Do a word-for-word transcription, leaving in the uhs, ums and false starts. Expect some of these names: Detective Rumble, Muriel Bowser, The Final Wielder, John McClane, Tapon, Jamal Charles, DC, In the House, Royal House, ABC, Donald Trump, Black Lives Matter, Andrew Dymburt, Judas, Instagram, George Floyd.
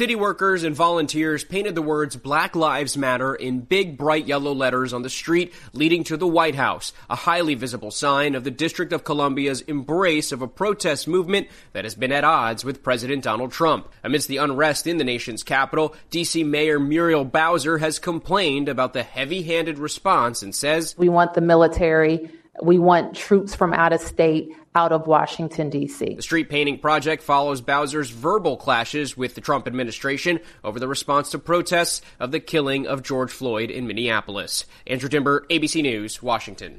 City workers and volunteers painted the words Black Lives Matter in big, bright yellow letters on the street leading to the White House, a highly visible sign of the District of Columbia's embrace of a protest movement that has been at odds with President Donald Trump. Amidst the unrest in the nation's capital, D C Mayor Muriel Bowser has complained about the heavy-handed response and says, "We want the military. We want troops from out of state, out of Washington, D C" The street painting project follows Bowser's verbal clashes with the Trump administration over the response to protests of the killing of George Floyd in Minneapolis. Andrew Dymburt, A B C News, Washington.